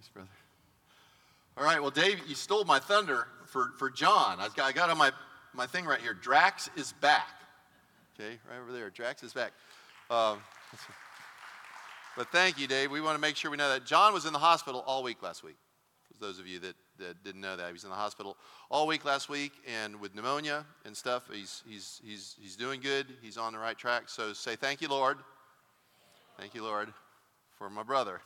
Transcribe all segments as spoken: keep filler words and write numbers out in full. Thanks, brother. All right, well, Dave, you stole my thunder for, for John. I got, I got on my, my thing right here. Drax is back. Okay, right over there. Drax is back. Um, but thank you, Dave. We want to make sure we know that. John was in the hospital all week last week. For those of you that, that didn't know that, he was in the hospital all week last week, and with pneumonia and stuff, he's he's he's he's doing good. He's on the right track. So say thank you, Lord. Thank you, Lord, for my brother.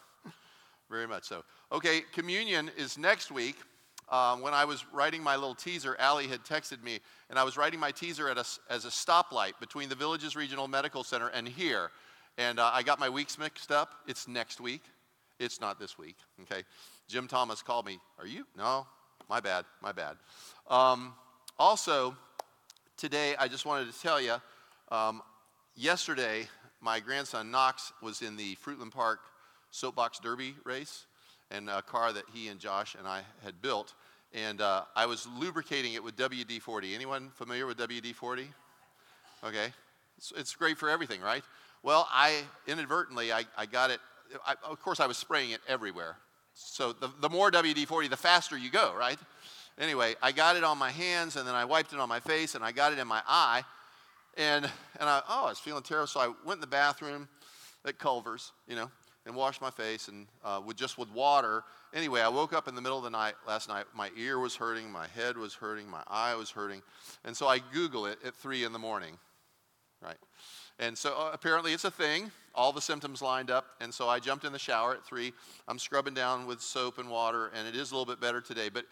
Very much so. Okay, communion is next week. Um, when I was writing my little teaser, Allie had texted me, and I was writing my teaser at a, as a stoplight between the Villages Regional Medical Center and here, and uh, I got my weeks mixed up. It's next week. It's not this week, okay? Jim Thomas called me. Are you? No, my bad, my bad. Um, also, today, I just wanted to tell you, um, yesterday, my grandson Knox was in the Fruitland Park soapbox derby race, and a car that he and Josh and I had built, and uh, I was lubricating it with W D forty. Anyone familiar with W D forty? Okay, it's, it's great for everything, right? Well, I inadvertently, I, I got it, I, of course I was spraying it everywhere, so the, the more W D forty, the faster you go, right? Anyway, I got it on my hands, and then I wiped it on my face, and I got it in my eye, and, and I, oh, I was feeling terrible, so I went in the bathroom at Culver's, you know, and washed my face and uh, with just with water. Anyway, I woke up in the middle of the night last night. My ear was hurting, my head was hurting, my eye was hurting, and so I Google it at three in the morning, right? And so uh, apparently it's a thing. All the symptoms lined up, and so I jumped in the shower at three. I'm scrubbing down with soap and water, and it is a little bit better today. But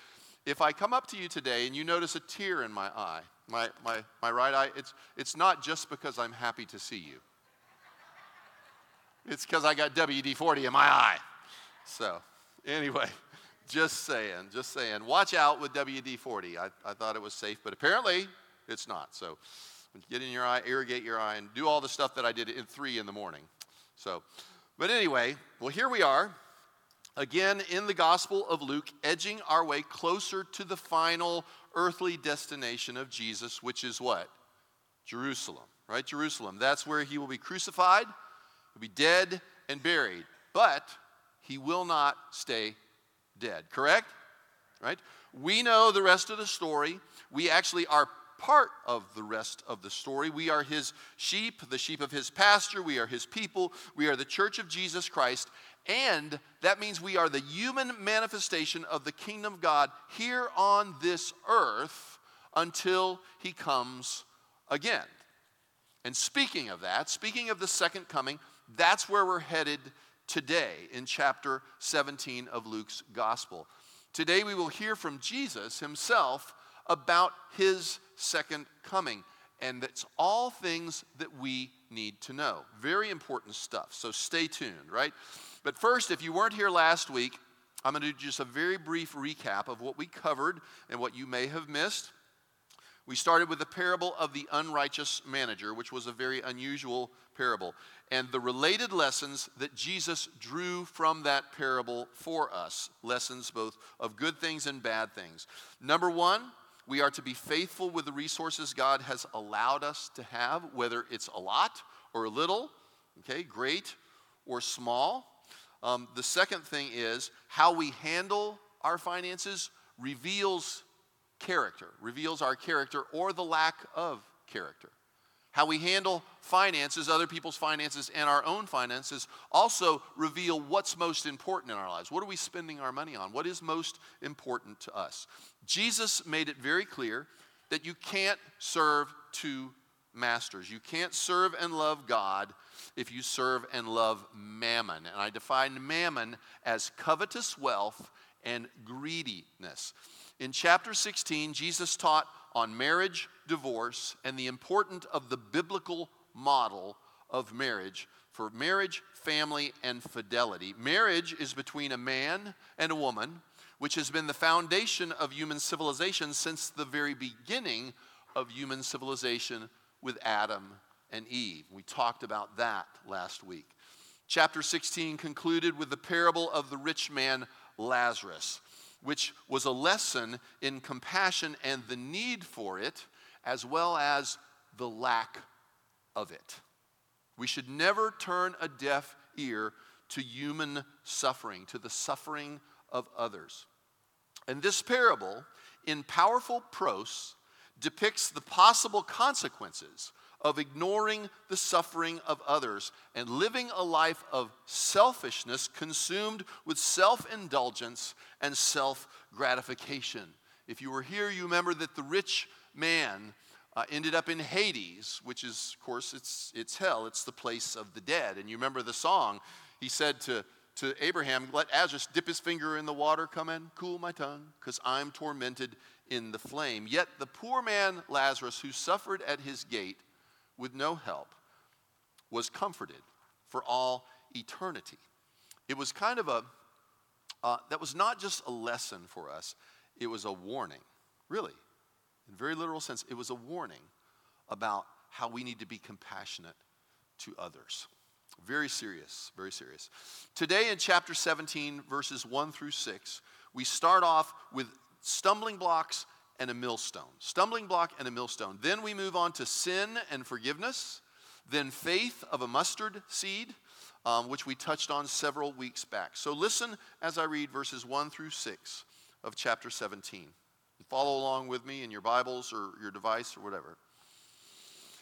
if I come up to you today and you notice a tear in my eye, my my my right eye, it's it's not just because I'm happy to see you. It's because I got W D forty in my eye. So anyway, just saying, just saying. Watch out with W D forty. I, I thought it was safe, but apparently it's not. So get in your eye, irrigate your eye, and do all the stuff that I did at three in the morning. So, but anyway, well, here we are again in the Gospel of Luke, edging our way closer to the final earthly destination of Jesus, which is what? Jerusalem, right? Jerusalem. That's where he will be crucified. He'll be dead and buried, but he will not stay dead, correct? Right? We know the rest of the story. We actually are part of the rest of the story. We are his sheep, the sheep of his pasture. We are his people. We are the church of Jesus Christ, and that means we are the human manifestation of the kingdom of God here on this earth until he comes again. And speaking of that, speaking of the second coming, that's where we're headed today in chapter seventeen of Luke's gospel. Today we will hear from Jesus himself about his second coming. And that's all things that we need to know. Very important stuff. So stay tuned, right? But first, if you weren't here last week, I'm going to do just a very brief recap of what we covered and what you may have missed. We started with the parable of the unrighteous manager, which was a very unusual parable, and the related lessons that Jesus drew from that parable for us, lessons both of good things and bad things. Number one, we are to be faithful with the resources God has allowed us to have, whether it's a lot or a little, okay, great or small. Um, the second thing is how we handle our finances reveals character, reveals our character or the lack of character. How we handle finances, other people's finances, and our own finances also reveal what's most important in our lives. What are we spending our money on? What is most important to us? Jesus made it very clear that you can't serve two masters. You can't serve and love God if you serve and love mammon. And I define mammon as covetous wealth and greediness. In chapter sixteen, Jesus taught on marriage, divorce, and the importance of the biblical model of marriage for marriage, family, and fidelity. Marriage is between a man and a woman, which has been the foundation of human civilization since the very beginning of human civilization with Adam and Eve. We talked about that last week. Chapter sixteen concluded with the parable of the rich man Lazarus, which was a lesson in compassion and the need for it, as well as the lack of it. We should never turn a deaf ear to human suffering, to the suffering of others. And this parable, in powerful prose, depicts the possible consequences of ignoring the suffering of others and living a life of selfishness consumed with self-indulgence and self-gratification. If you were here, you remember that the rich man Uh, ended up in Hades, which is, of course, it's it's hell. It's the place of the dead. And you remember the song. He said to, to Abraham, let Lazarus dip his finger in the water, come and cool my tongue, because I'm tormented in the flame. Yet the poor man Lazarus, who suffered at his gate with no help, was comforted for all eternity. It was kind of a, uh, that was not just a lesson for us. It was a warning, really. In very literal sense, it was a warning about how we need to be compassionate to others. Very serious, very serious. Today in chapter seventeen, verses one through six, we start off with stumbling blocks and a millstone. Stumbling block and a millstone. Then we move on to sin and forgiveness. Then faith of a mustard seed, um, which we touched on several weeks back. So listen as I read verses one through six of chapter seventeen. Follow along with me in your Bibles or your device or whatever.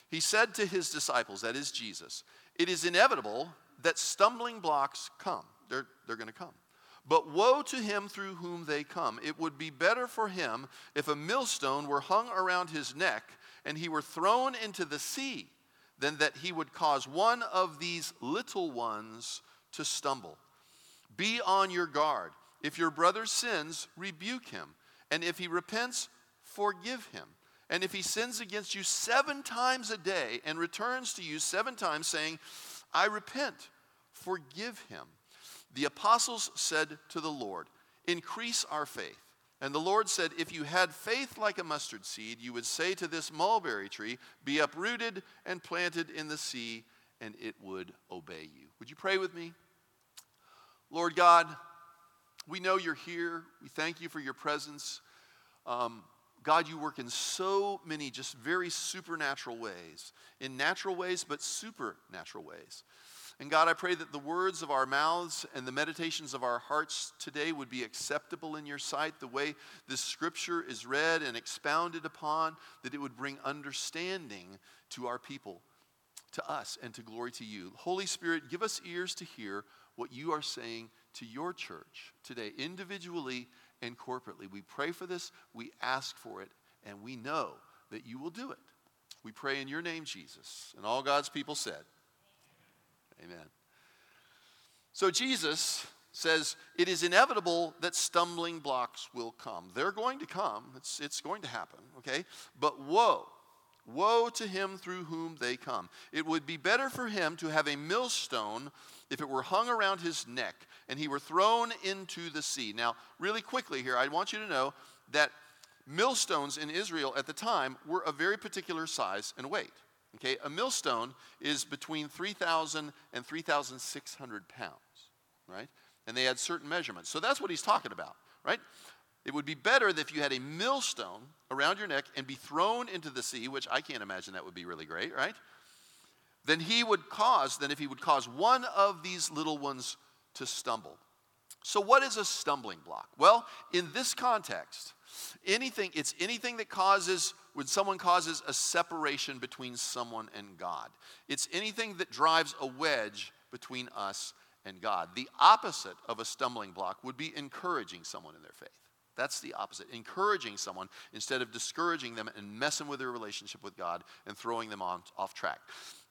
He said to his disciples, that is Jesus, it is inevitable that stumbling blocks come. They're, they're going to come. But woe to him through whom they come. It would be better for him if a millstone were hung around his neck and he were thrown into the sea than that he would cause one of these little ones to stumble. Be on your guard. If your brother sins, rebuke him. And if he repents, forgive him. And if he sins against you seven times a day and returns to you seven times saying, I repent, forgive him. The apostles said to the Lord, increase our faith. And the Lord said, if you had faith like a mustard seed, you would say to this mulberry tree, be uprooted and planted in the sea, and it would obey you. Would you pray with me? Lord God, we know you're here. We thank you for your presence. Um, God, you work in so many just very supernatural ways. In natural ways, but supernatural ways. And God, I pray that the words of our mouths and the meditations of our hearts today would be acceptable in your sight. The way this scripture is read and expounded upon, that it would bring understanding to our people, to us, and to glory to you. Holy Spirit, give us ears to hear what you are saying to your church today, individually and corporately. We pray for this, we ask for it, and we know that you will do it. We pray in your name, Jesus. And all God's people said, amen. So Jesus says, it is inevitable that stumbling blocks will come. They're going to come. It's, it's going to happen, okay? But woe. Woe to him through whom they come. It would be better for him to have a millstone if it were hung around his neck and he were thrown into the sea. Now, really quickly here, I want you to know that millstones in Israel at the time were a very particular size and weight. Okay, a millstone is between three thousand and three thousand six hundred pounds, right? And they had certain measurements. So that's what he's talking about, right? It would be better if you had a millstone around your neck and be thrown into the sea, which I can't imagine that would be really great, right? Then he would cause, then if he would cause one of these little ones to stumble. So what is a stumbling block? Well, in this context, anything, it's anything that causes, when someone causes a separation between someone and God. It's anything that drives a wedge between us and God. The opposite of a stumbling block would be encouraging someone in their faith. That's the opposite. Encouraging someone instead of discouraging them and messing with their relationship with God and throwing them on, off track.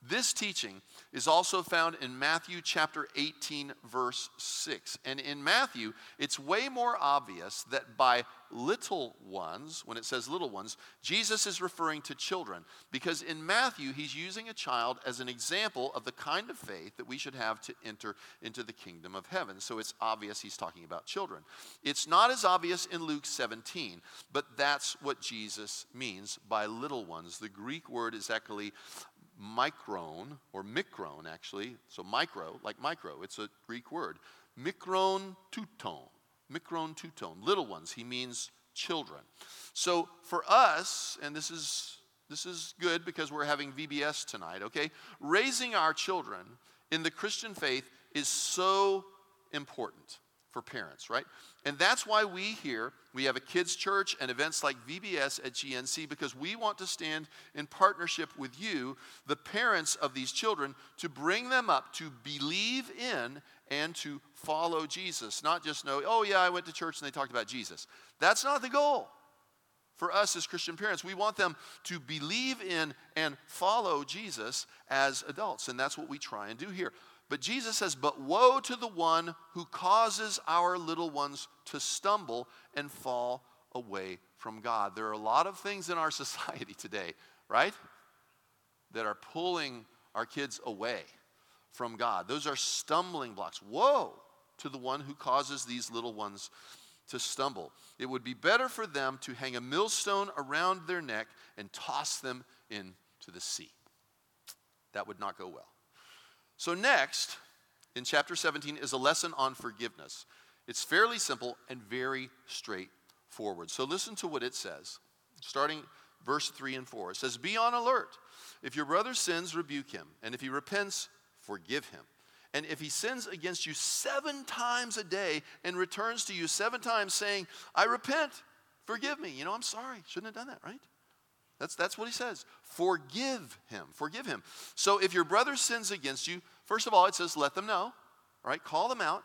This teaching is also found in Matthew chapter eighteen, verse six. And in Matthew, it's way more obvious that by little ones, when it says little ones, Jesus is referring to children. Because in Matthew, he's using a child as an example of the kind of faith that we should have to enter into the kingdom of heaven. So it's obvious he's talking about children. It's not as obvious in Luke seventeen, but that's what Jesus means by little ones. The Greek word is ekele. Micron, or micron actually, so micro, like micro, it's a Greek word. Micron touton, micron touton, little ones, he means children. So for us, and this is this is good because we're having V B S tonight, okay? Raising our children in the Christian faith is so important for parents, right? And that's why we here, we have a kids' church and events like V B S at G N C, because we want to stand in partnership with you, the parents of these children, to bring them up to believe in and to follow Jesus. Not just know, oh yeah, I went to church and they talked about Jesus. That's not the goal. For us as Christian parents, we want them to believe in and follow Jesus as adults. And that's what we try and do here. But Jesus says, but woe to the one who causes our little ones to stumble and fall away from God. There are a lot of things in our society today, right, that are pulling our kids away from God. Those are stumbling blocks. Woe to the one who causes these little ones to stumble. It would be better for them to hang a millstone around their neck and toss them into the sea. That would not go well. So next, in chapter seventeen, is a lesson on forgiveness. It's fairly simple and very straightforward. So listen to what it says, starting verse three and four. It says, be on alert. If your brother sins, rebuke him. And if he repents, forgive him. And if he sins against you seven times a day and returns to you seven times saying, I repent, forgive me. You know, I'm sorry. Shouldn't have done that, right? That's, that's what he says. Forgive him. Forgive him. So if your brother sins against you, first of all, it says let them know, right? Call them out.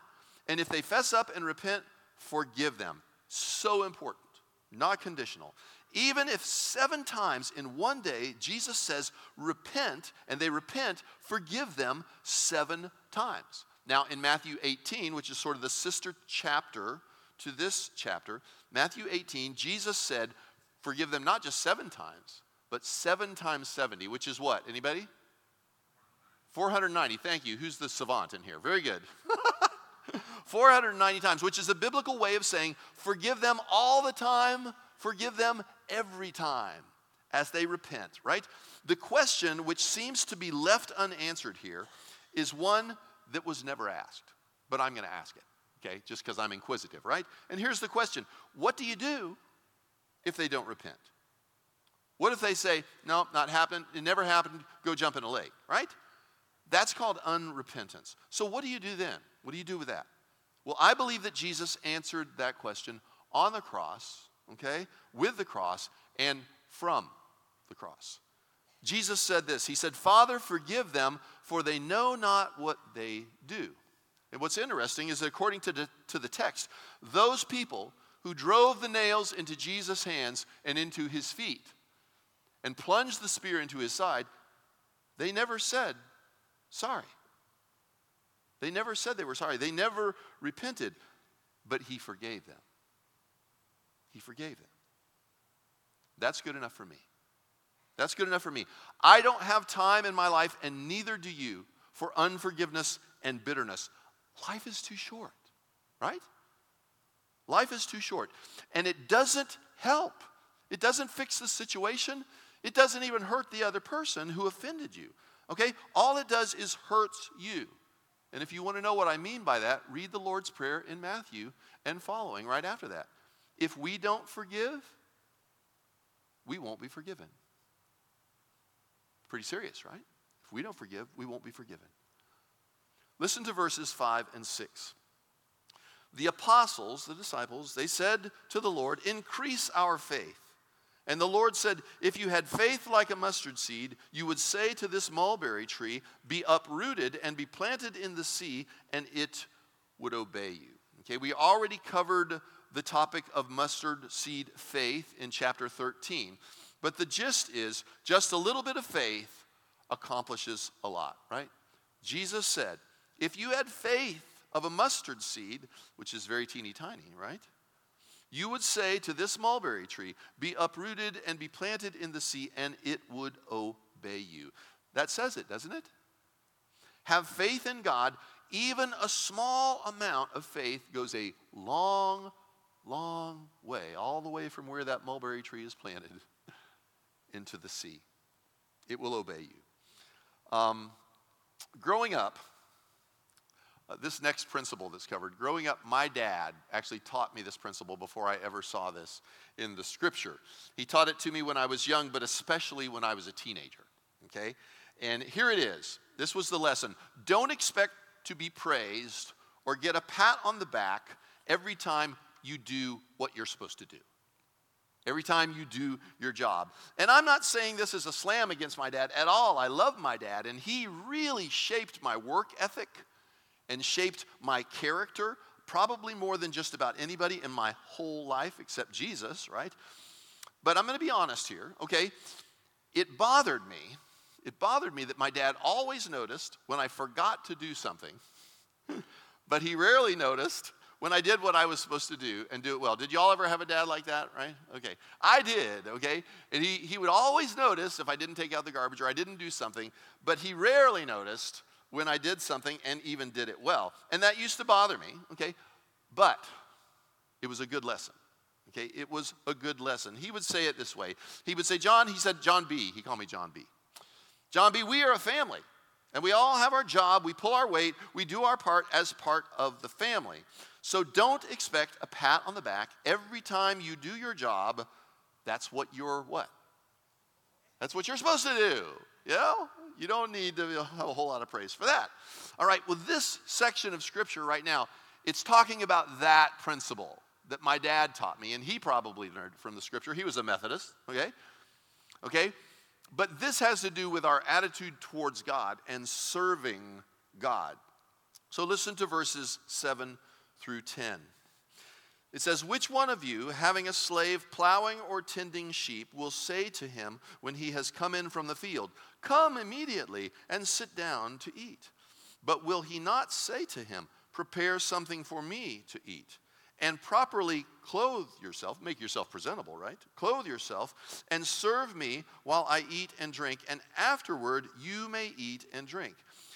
And if they fess up and repent, forgive them. So important. Not conditional. Even if seven times in one day, Jesus says, repent, and they repent, forgive them seven times. Now, in Matthew eighteen, which is sort of the sister chapter to this chapter, Matthew eighteen, Jesus said, forgive them not just seven times, but seven times seventy, which is what? Anybody? four hundred ninety. Thank you. Who's the savant in here? Very good. four hundred ninety times, which is a biblical way of saying, forgive them all the time, forgive them every time as they repent, right? The question which seems to be left unanswered here is one that was never asked, but I'm going to ask it, okay, just because I'm inquisitive, right? And here's the question. What do you do if they don't repent? What if they say, no, not happened, it never happened, go jump in a lake, right? That's called unrepentance. So what do you do then? What do you do with that? Well, I believe that Jesus answered that question on the cross, okay, with the cross and from the cross. Jesus said this. He said, Father, forgive them, for they know not what they do. And what's interesting is that according to the, to the text, those people who drove the nails into Jesus' hands and into his feet and plunged the spear into his side, they never said sorry. They never said they were sorry. They never repented, but he forgave them. He forgave them. That's good enough for me. That's good enough for me. I don't have time in my life, and neither do you, for unforgiveness and bitterness. Life is too short, right? Life is too short. And it doesn't help. It doesn't fix the situation. It doesn't even hurt the other person who offended you, okay? All it does is hurts you. And if you want to know what I mean by that, read the Lord's Prayer in Matthew and following right after that. If we don't forgive, we won't be forgiven. Pretty serious, right? If we don't forgive, we won't be forgiven. Listen to verses five and six. The apostles, the disciples, they said to the Lord, increase our faith. And the Lord said, if you had faith like a mustard seed, you would say to this mulberry tree, be uprooted and be planted in the sea, and it would obey you. Okay, we already covered the topic of mustard seed faith in chapter thirteen. But the gist is, just a little bit of faith accomplishes a lot, right? Jesus said, if you had faith of a mustard seed, which is very teeny tiny, right? You would say to this mulberry tree, be uprooted and be planted in the sea, and it would obey you. That says it, doesn't it? Have faith in God. Even a small amount of faith goes a long long way, all the way from where that mulberry tree is planted into the sea. It will obey you. Um, growing up, uh, this next principle that's covered, growing up, my dad actually taught me this principle before I ever saw this in the scripture. He taught it to me when I was young, but especially when I was a teenager, okay? And here it is. This was the lesson. Don't expect to be praised or get a pat on the back every time you do what you're supposed to do. Every time you do your job. And I'm not saying this as a slam against my dad at all. I love my dad, and he really shaped my work ethic and shaped my character probably more than just about anybody in my whole life except Jesus, right? But I'm going to be honest here, okay? It bothered me. It bothered me that my dad always noticed when I forgot to do something, but he rarely noticed when I did what I was supposed to do and do it well. Did y'all ever have a dad like that, right? Okay. I did, okay? And he, he would always notice if I didn't take out the garbage or I didn't do something, but he rarely noticed when I did something and even did it well. And that used to bother me, okay? But it was a good lesson, okay? It was a good lesson. He would say it this way. He would say, John, he said, John B. He called me John B. John B., we are a family, and we all have our job. We pull our weight. We do our part as part of the family. So don't expect a pat on the back every time you do your job. That's what you're what? That's what you're supposed to do. You know? You don't need to have a whole lot of praise for that. All right, well, this section of Scripture right now, it's talking about that principle that my dad taught me, and he probably learned from the Scripture. He was a Methodist, okay? Okay? But this has to do with our attitude towards God and serving God. So listen to verses seven through ten. It says, which one of you, having a slave plowing or tending sheep, will say to him when he has come in from the field, come immediately and sit down to eat? But will he not say to him, prepare something for me to eat? And properly clothe yourself, make yourself presentable, right? Clothe yourself and serve me while I eat and drink, and afterward you may eat and drink.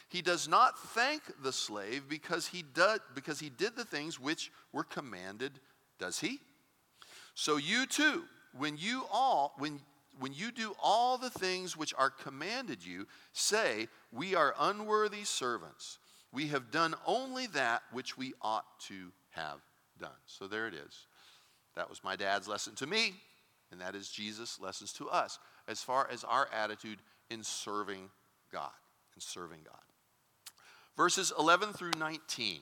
He does not thank the slave because he did, because he did the things which were commanded, does he? So you too, when you all, when when you do all the things which are commanded you, say, we are unworthy servants. We have done only that which we ought to have done. So there it is. That was my dad's lesson to me, and that is Jesus' lessons to us as far as our attitude in serving God, in serving God. Verses eleven through nineteen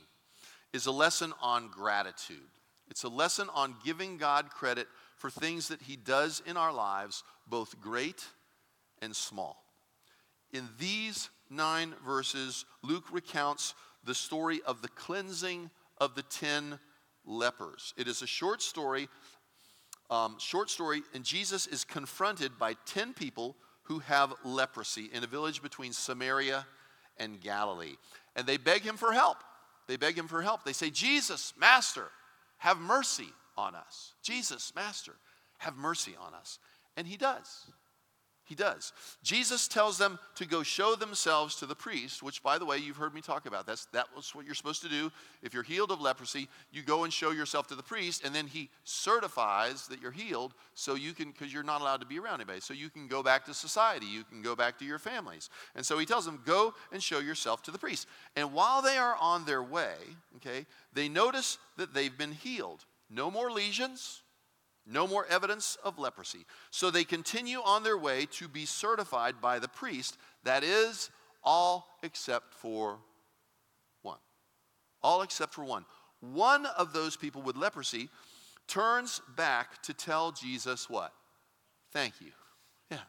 is a lesson on gratitude. It's a lesson on giving God credit for things that he does in our lives, both great and small. In these nine verses, Luke recounts the story of the cleansing of the ten lepers. It is a short story, um, short story, and Jesus is confronted by ten people who have leprosy in a village between Samaria and Galilee. And they beg him for help. They beg him for help. They say, Jesus, Master, have mercy on us. Jesus, Master, have mercy on us. And he does. He does. Jesus tells them to go show themselves to the priest, which, by the way, you've heard me talk about. That's, that was what you're supposed to do. If you're healed of leprosy, you go and show yourself to the priest, and then he certifies that you're healed, so you can, because you're not allowed to be around anybody, so you can go back to society, you can go back to your families. And so he tells them, go and show yourself to the priest. And while they are on their way, okay, they notice that they've been healed. No more lesions. No more evidence of leprosy. So they continue on their way to be certified by the priest. That is, all except for one. All except for one. One of those people with leprosy turns back to tell Jesus what? Thank you. Yeah.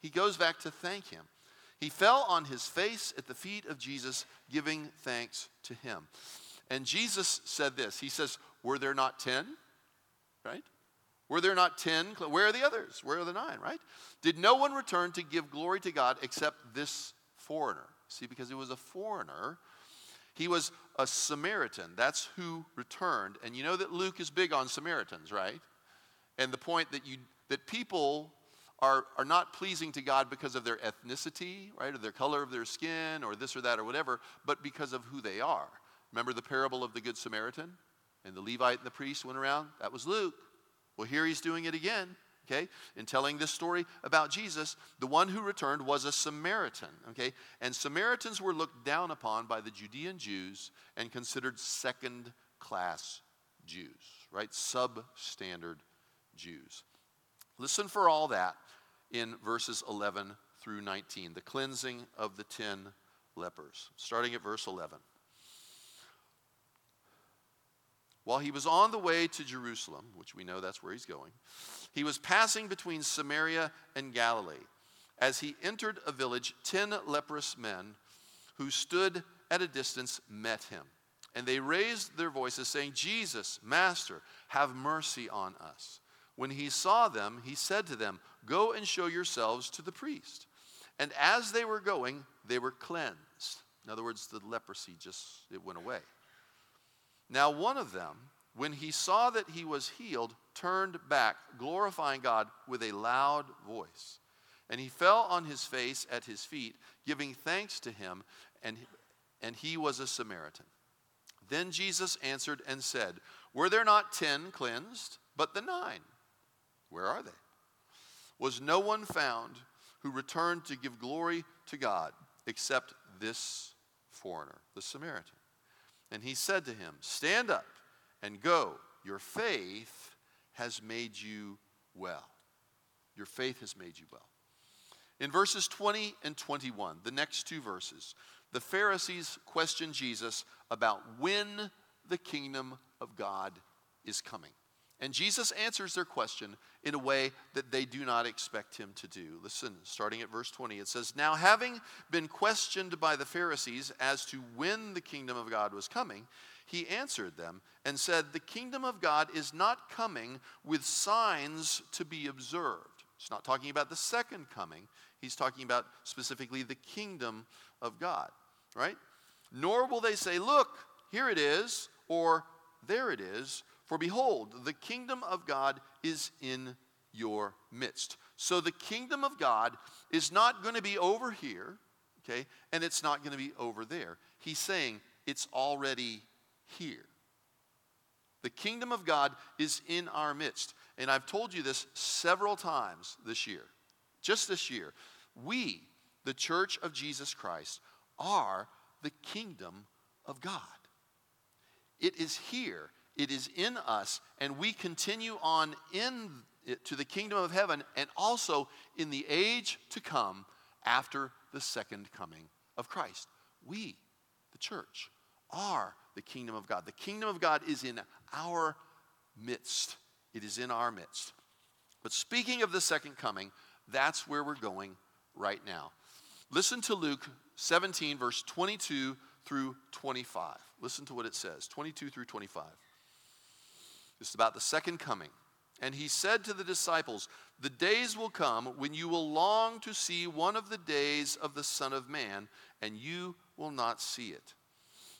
He goes back to thank him. He fell on his face at the feet of Jesus, giving thanks to him. And Jesus said this. He says, were there not ten? Right? Were there not ten? Where are the others? Where are the nine, right? Did no one return to give glory to God except this foreigner? See, because he was a foreigner. He was a Samaritan. That's who returned. And you know that Luke is big on Samaritans, right? And the point that you that people are, are not pleasing to God because of their ethnicity, right? Or their color of their skin or this or that or whatever, but because of who they are. Remember the parable of the Good Samaritan? And the Levite and the priest went around. That was Luke. Well, here he's doing it again, okay? In telling this story about Jesus, the one who returned was a Samaritan, okay? And Samaritans were looked down upon by the Judean Jews and considered second-class Jews, right? Substandard Jews. Listen for all that in verses eleven through nineteen, the cleansing of the ten lepers, starting at verse eleven. While he was on the way to Jerusalem, which we know that's where he's going, he was passing between Samaria and Galilee. As he entered a village, ten leprous men who stood at a distance met him. And they raised their voices, saying, "Jesus, Master, have mercy on us." When he saw them, he said to them, "Go and show yourselves to the priest." And as they were going, they were cleansed. In other words, the leprosy just, it went away. Now one of them, when he saw that he was healed, turned back, glorifying God with a loud voice. And he fell on his face at his feet, giving thanks to him, and, and he was a Samaritan. Then Jesus answered and said, "Were there not ten cleansed, but the nine? Where are they? Was no one found who returned to give glory to God except this foreigner, the Samaritan?" And he said to him, "Stand up and go. Your faith has made you well." Your faith has made you well. In verses twenty and twenty-one, the next two verses, the Pharisees question Jesus about when the kingdom of God is coming. And Jesus answers their question in a way that they do not expect him to do. Listen, starting at verse twenty, it says, "Now having been questioned by the Pharisees as to when the kingdom of God was coming, he answered them and said, 'The kingdom of God is not coming with signs to be observed.'" He's not talking about the second coming. He's talking about specifically the kingdom of God, right? "Nor will they say, 'Look, here it is,' or 'There it is,' for behold, the kingdom of God is in your midst." So the kingdom of God is not going to be over here, okay, and it's not going to be over there. He's saying it's already here. The kingdom of God is in our midst. And I've told you this several times this year, just this year. We, the Church of Jesus Christ, are the kingdom of God. It is here. It is in us, and we continue on in it to the kingdom of heaven and also in the age to come after the second coming of Christ. We, the church, are the kingdom of God. The kingdom of God is in our midst. It is in our midst. But speaking of the second coming, that's where we're going right now. Listen to Luke seventeen, verse twenty-two through twenty-five. Listen to what it says, twenty-two through twenty-five. It's about the second coming. "And he said to the disciples, 'The days will come when you will long to see one of the days of the Son of Man, and you will not see it.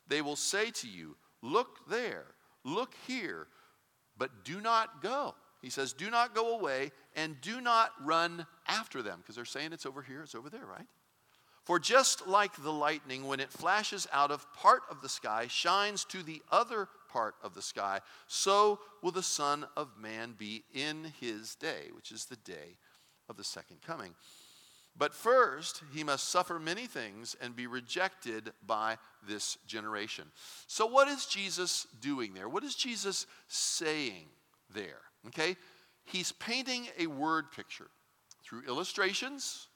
They will say to you, "Look there, look here," but do not go." He says, "Do not go away and do not run after them," because they're saying it's over here, it's over there, right? "For just like the lightning, when it flashes out of part of the sky, shines to the other part of the sky, so will the Son of Man be in his day," which is the day of the second coming. "But first, he must suffer many things and be rejected by this generation." So what is Jesus doing there? What is Jesus saying there? Okay, he's painting a word picture through illustrations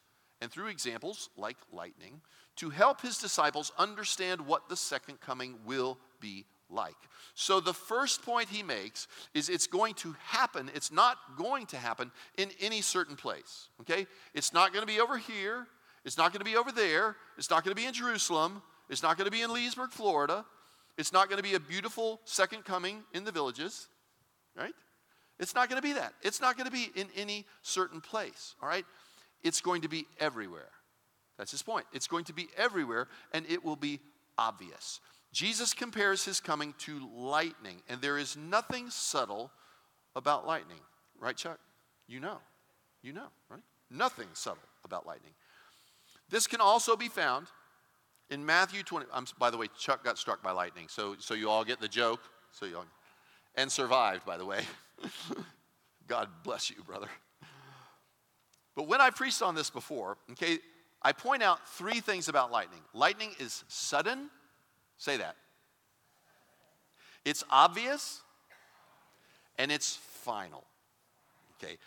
and through examples like lightning to help his disciples understand what the second coming will be like. So the first point he makes is it's going to happen. It's not going to happen in any certain place, okay? It's not going to be over here. It's not going to be over there. It's not going to be in Jerusalem. It's not going to be in Leesburg, Florida. It's not going to be a beautiful second coming in the villages, right? It's not going to be that. It's not going to be in any certain place, all right? It's going to be everywhere. That's his point. It's going to be everywhere, and it will be obvious. Jesus compares his coming to lightning, and there is nothing subtle about lightning. Right, Chuck? You know. You know, right? Nothing subtle about lightning. This can also be found in Matthew twenty. Um, by the way, Chuck got struck by lightning, so, so you all get the joke. So you all, and survived, by the way. God bless you, brother. But when I preached on this before, okay, I point out three things about lightning. Lightning is sudden. Say that. It's obvious, and it's final. Okay.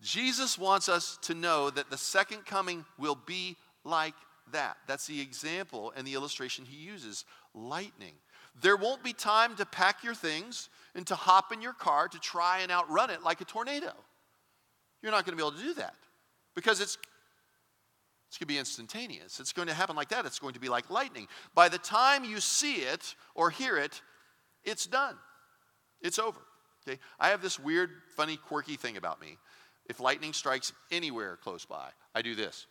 Jesus wants us to know that the second coming will be like that. That's the example and the illustration he uses, lightning. There won't be time to pack your things and to hop in your car to try and outrun it like a tornado. You're not going to be able to do that because it's It's going to be instantaneous. It's going to happen like that. It's going to be like lightning. By the time you see it or hear it, it's done. It's over. Okay? I have this weird, funny, quirky thing about me. If lightning strikes anywhere close by, I do this.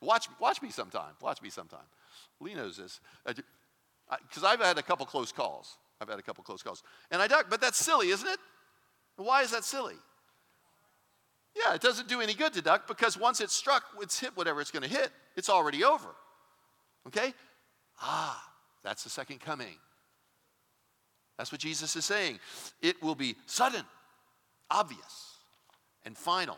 Watch, watch me sometime. Watch me sometime. Lee knows this. Because I've had a couple close calls. I've had a couple close calls. And I duck, but that's silly, isn't it? Why is that silly? Yeah, it doesn't do any good to duck because once it's struck, it's hit whatever it's going to hit. It's already over. Okay? Ah, that's the second coming. That's what Jesus is saying. It will be sudden, obvious, and final.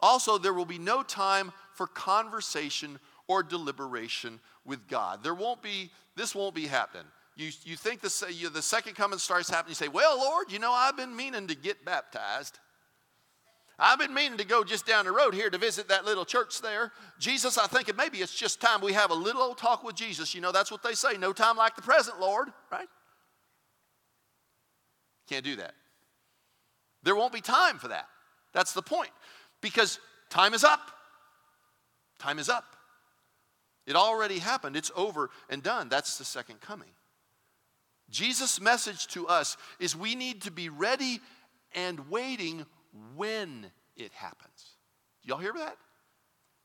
Also, there will be no time for conversation or deliberation with God. There won't be, this won't be happening. You, you think the, you, the second coming starts happening, you say, well, Lord, you know, I've been meaning to get baptized. I've been meaning to go just down the road here to visit that little church there. Jesus, I think it maybe it's just time we have a little old talk with Jesus. You know, that's what they say. No time like the present, Lord, right? Can't do that. There won't be time for that. That's the point. Because time is up. Time is up. It already happened. It's over and done. That's the second coming. Jesus' message to us is we need to be ready and waiting when it happens. Do y'all hear that?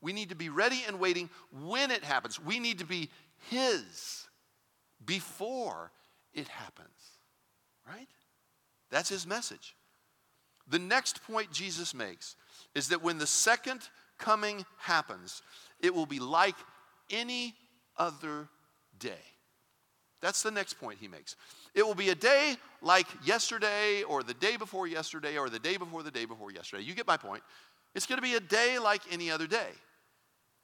We need to be ready and waiting when it happens. We need to be His before it happens, right? That's His message. The next point Jesus makes is that when the second coming happens, it will be like any other day. That's the next point he makes. It will be a day like yesterday or the day before yesterday or the day before the day before yesterday. You get my point. It's going to be a day like any other day.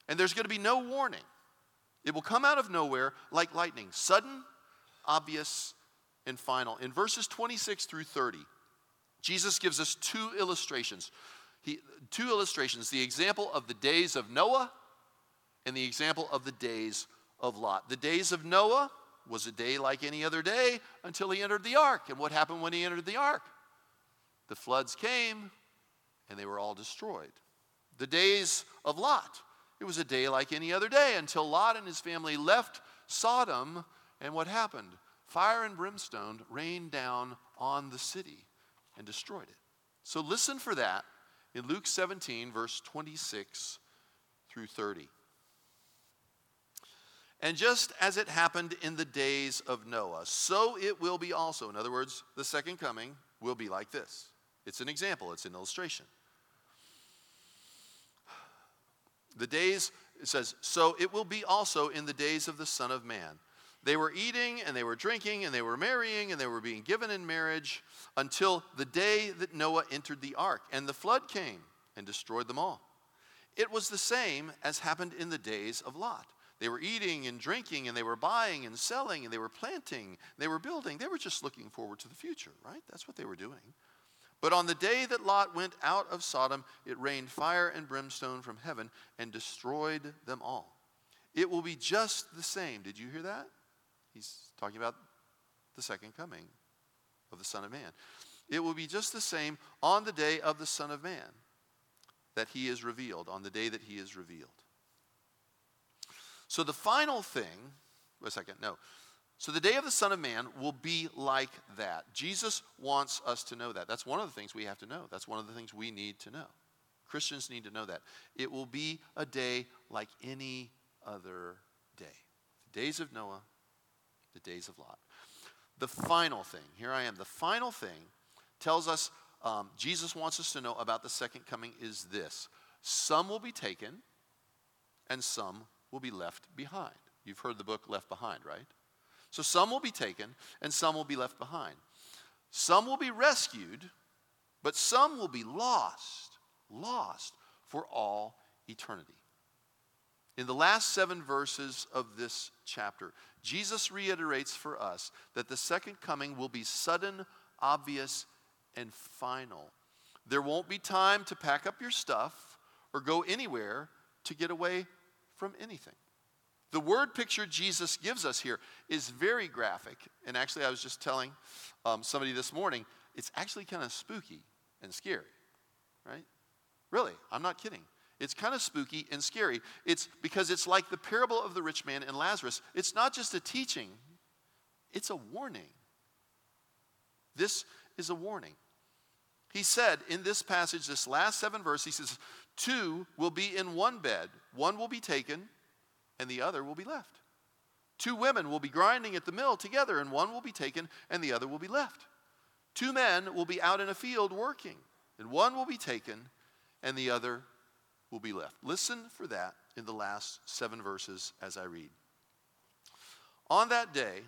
And there's going to be no warning. It will come out of nowhere like lightning. Sudden, obvious, and final. In verses twenty-six through thirty, Jesus gives us two illustrations. He, two illustrations. The example of the days of Noah and the example of the days of Lot. The days of Noah was a day like any other day until he entered the ark. And what happened when he entered the ark? The floods came, and they were all destroyed. The days of Lot, it was a day like any other day until Lot and his family left Sodom, and what happened? Fire and brimstone rained down on the city and destroyed it. So listen for that in Luke seventeen, verse twenty-six through thirty. And just as it happened in the days of Noah, so it will be also. In other words, the second coming will be like this. It's an example. It's an illustration. The days, it says, so it will be also in the days of the Son of Man. They were eating and they were drinking and they were marrying and they were being given in marriage until the day that Noah entered the ark. And the flood came and destroyed them all. It was the same as happened in the days of Lot. They were eating and drinking, and they were buying and selling, and they were planting, they were building. They were just looking forward to the future, right? That's what they were doing. But on the day that Lot went out of Sodom, it rained fire and brimstone from heaven and destroyed them all. It will be just the same. Did you hear that? He's talking about the second coming of the Son of Man. It will be just the same on the day of the Son of Man that he is revealed, on the day that he is revealed. So the final thing, wait a second, no. So the day of the Son of Man will be like that. Jesus wants us to know that. That's one of the things we have to know. That's one of the things we need to know. Christians need to know that. It will be a day like any other day. The days of Noah, the days of Lot. The final thing, here I am, the final thing tells us, um, Jesus wants us to know about the second coming is this. Some will be taken and some will will be left behind. You've heard the book Left Behind, right? So some will be taken and some will be left behind. Some will be rescued, but some will be lost, lost for all eternity. In the last seven verses of this chapter, Jesus reiterates for us that the second coming will be sudden, obvious, and final. There won't be time to pack up your stuff or go anywhere to get away from anything. The word picture Jesus gives us here is very graphic. And actually, I was just telling um, somebody this morning, it's actually kind of spooky and scary, right? Really, I'm not kidding. It's kind of spooky and scary. It's because it's like the parable of the rich man and Lazarus. It's not just a teaching, it's a warning. This is a warning. He said in this passage, this last seven verses, he says, two will be in one bed. One will be taken and the other will be left. Two women will be grinding at the mill together, and one will be taken and the other will be left. Two men will be out in a field working, and one will be taken and the other will be left. Listen for that in the last seven verses as I read. On that day,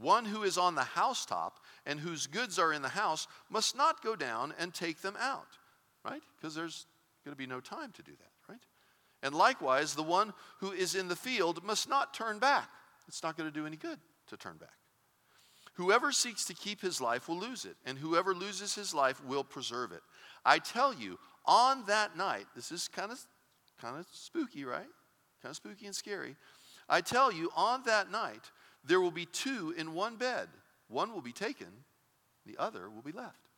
one who is on the housetop and whose goods are in the house must not go down and take them out, right? Because there's going to be no time to do that, right? And likewise, the one who is in the field must not turn back. It's not going to do any good to turn back. Whoever seeks to keep his life will lose it, and whoever loses his life will preserve it. I tell you, on that night, this is kind of kind of spooky, right? Kind of spooky and scary. I tell you, on that night, there will be two in one bed. One will be taken, the other will be left.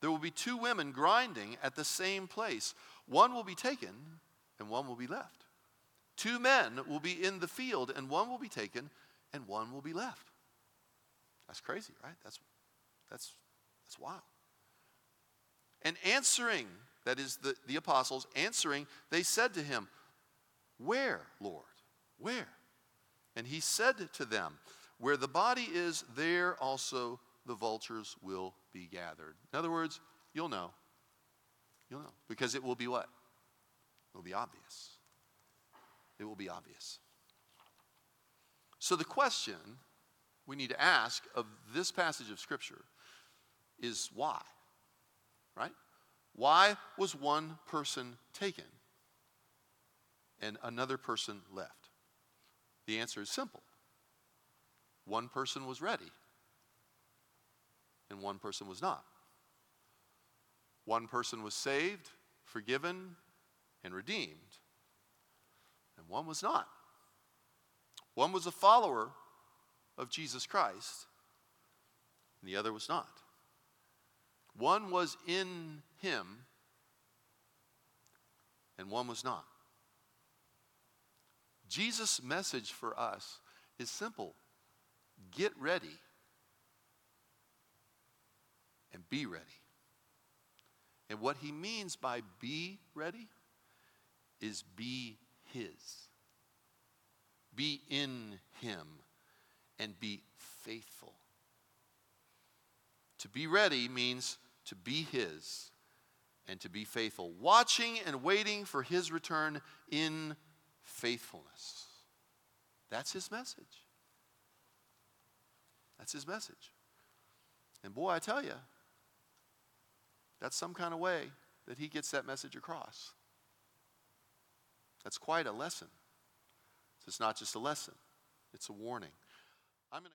There will be two women grinding at the same place. One will be taken, and one will be left. Two men will be in the field, and one will be taken, and one will be left. That's crazy, right? That's that's that's wild. And answering, that is the, the apostles, answering, they said to him, "Where, Lord? Where?" And he said to them, "Where the body is, there also the vultures will be gathered." In other words, you'll know. You'll know. Because it will be what? It will be obvious. It will be obvious. So the question we need to ask of this passage of Scripture is why, right? Why was one person taken and another person left? The answer is simple. One person was ready and one person was not. One person was saved, forgiven, and redeemed, and one was not. One was a follower of Jesus Christ, and the other was not. One was in him, and one was not. Jesus' message for us is simple. Get ready and be ready. And what he means by be ready is be his. Be in him and be faithful. To be ready means to be his and to be faithful, watching and waiting for his return in faithfulness. That's his message. That's his message. And boy, I tell you, that's some kind of way that he gets that message across. That's quite a lesson. So it's not just a lesson, it's a warning.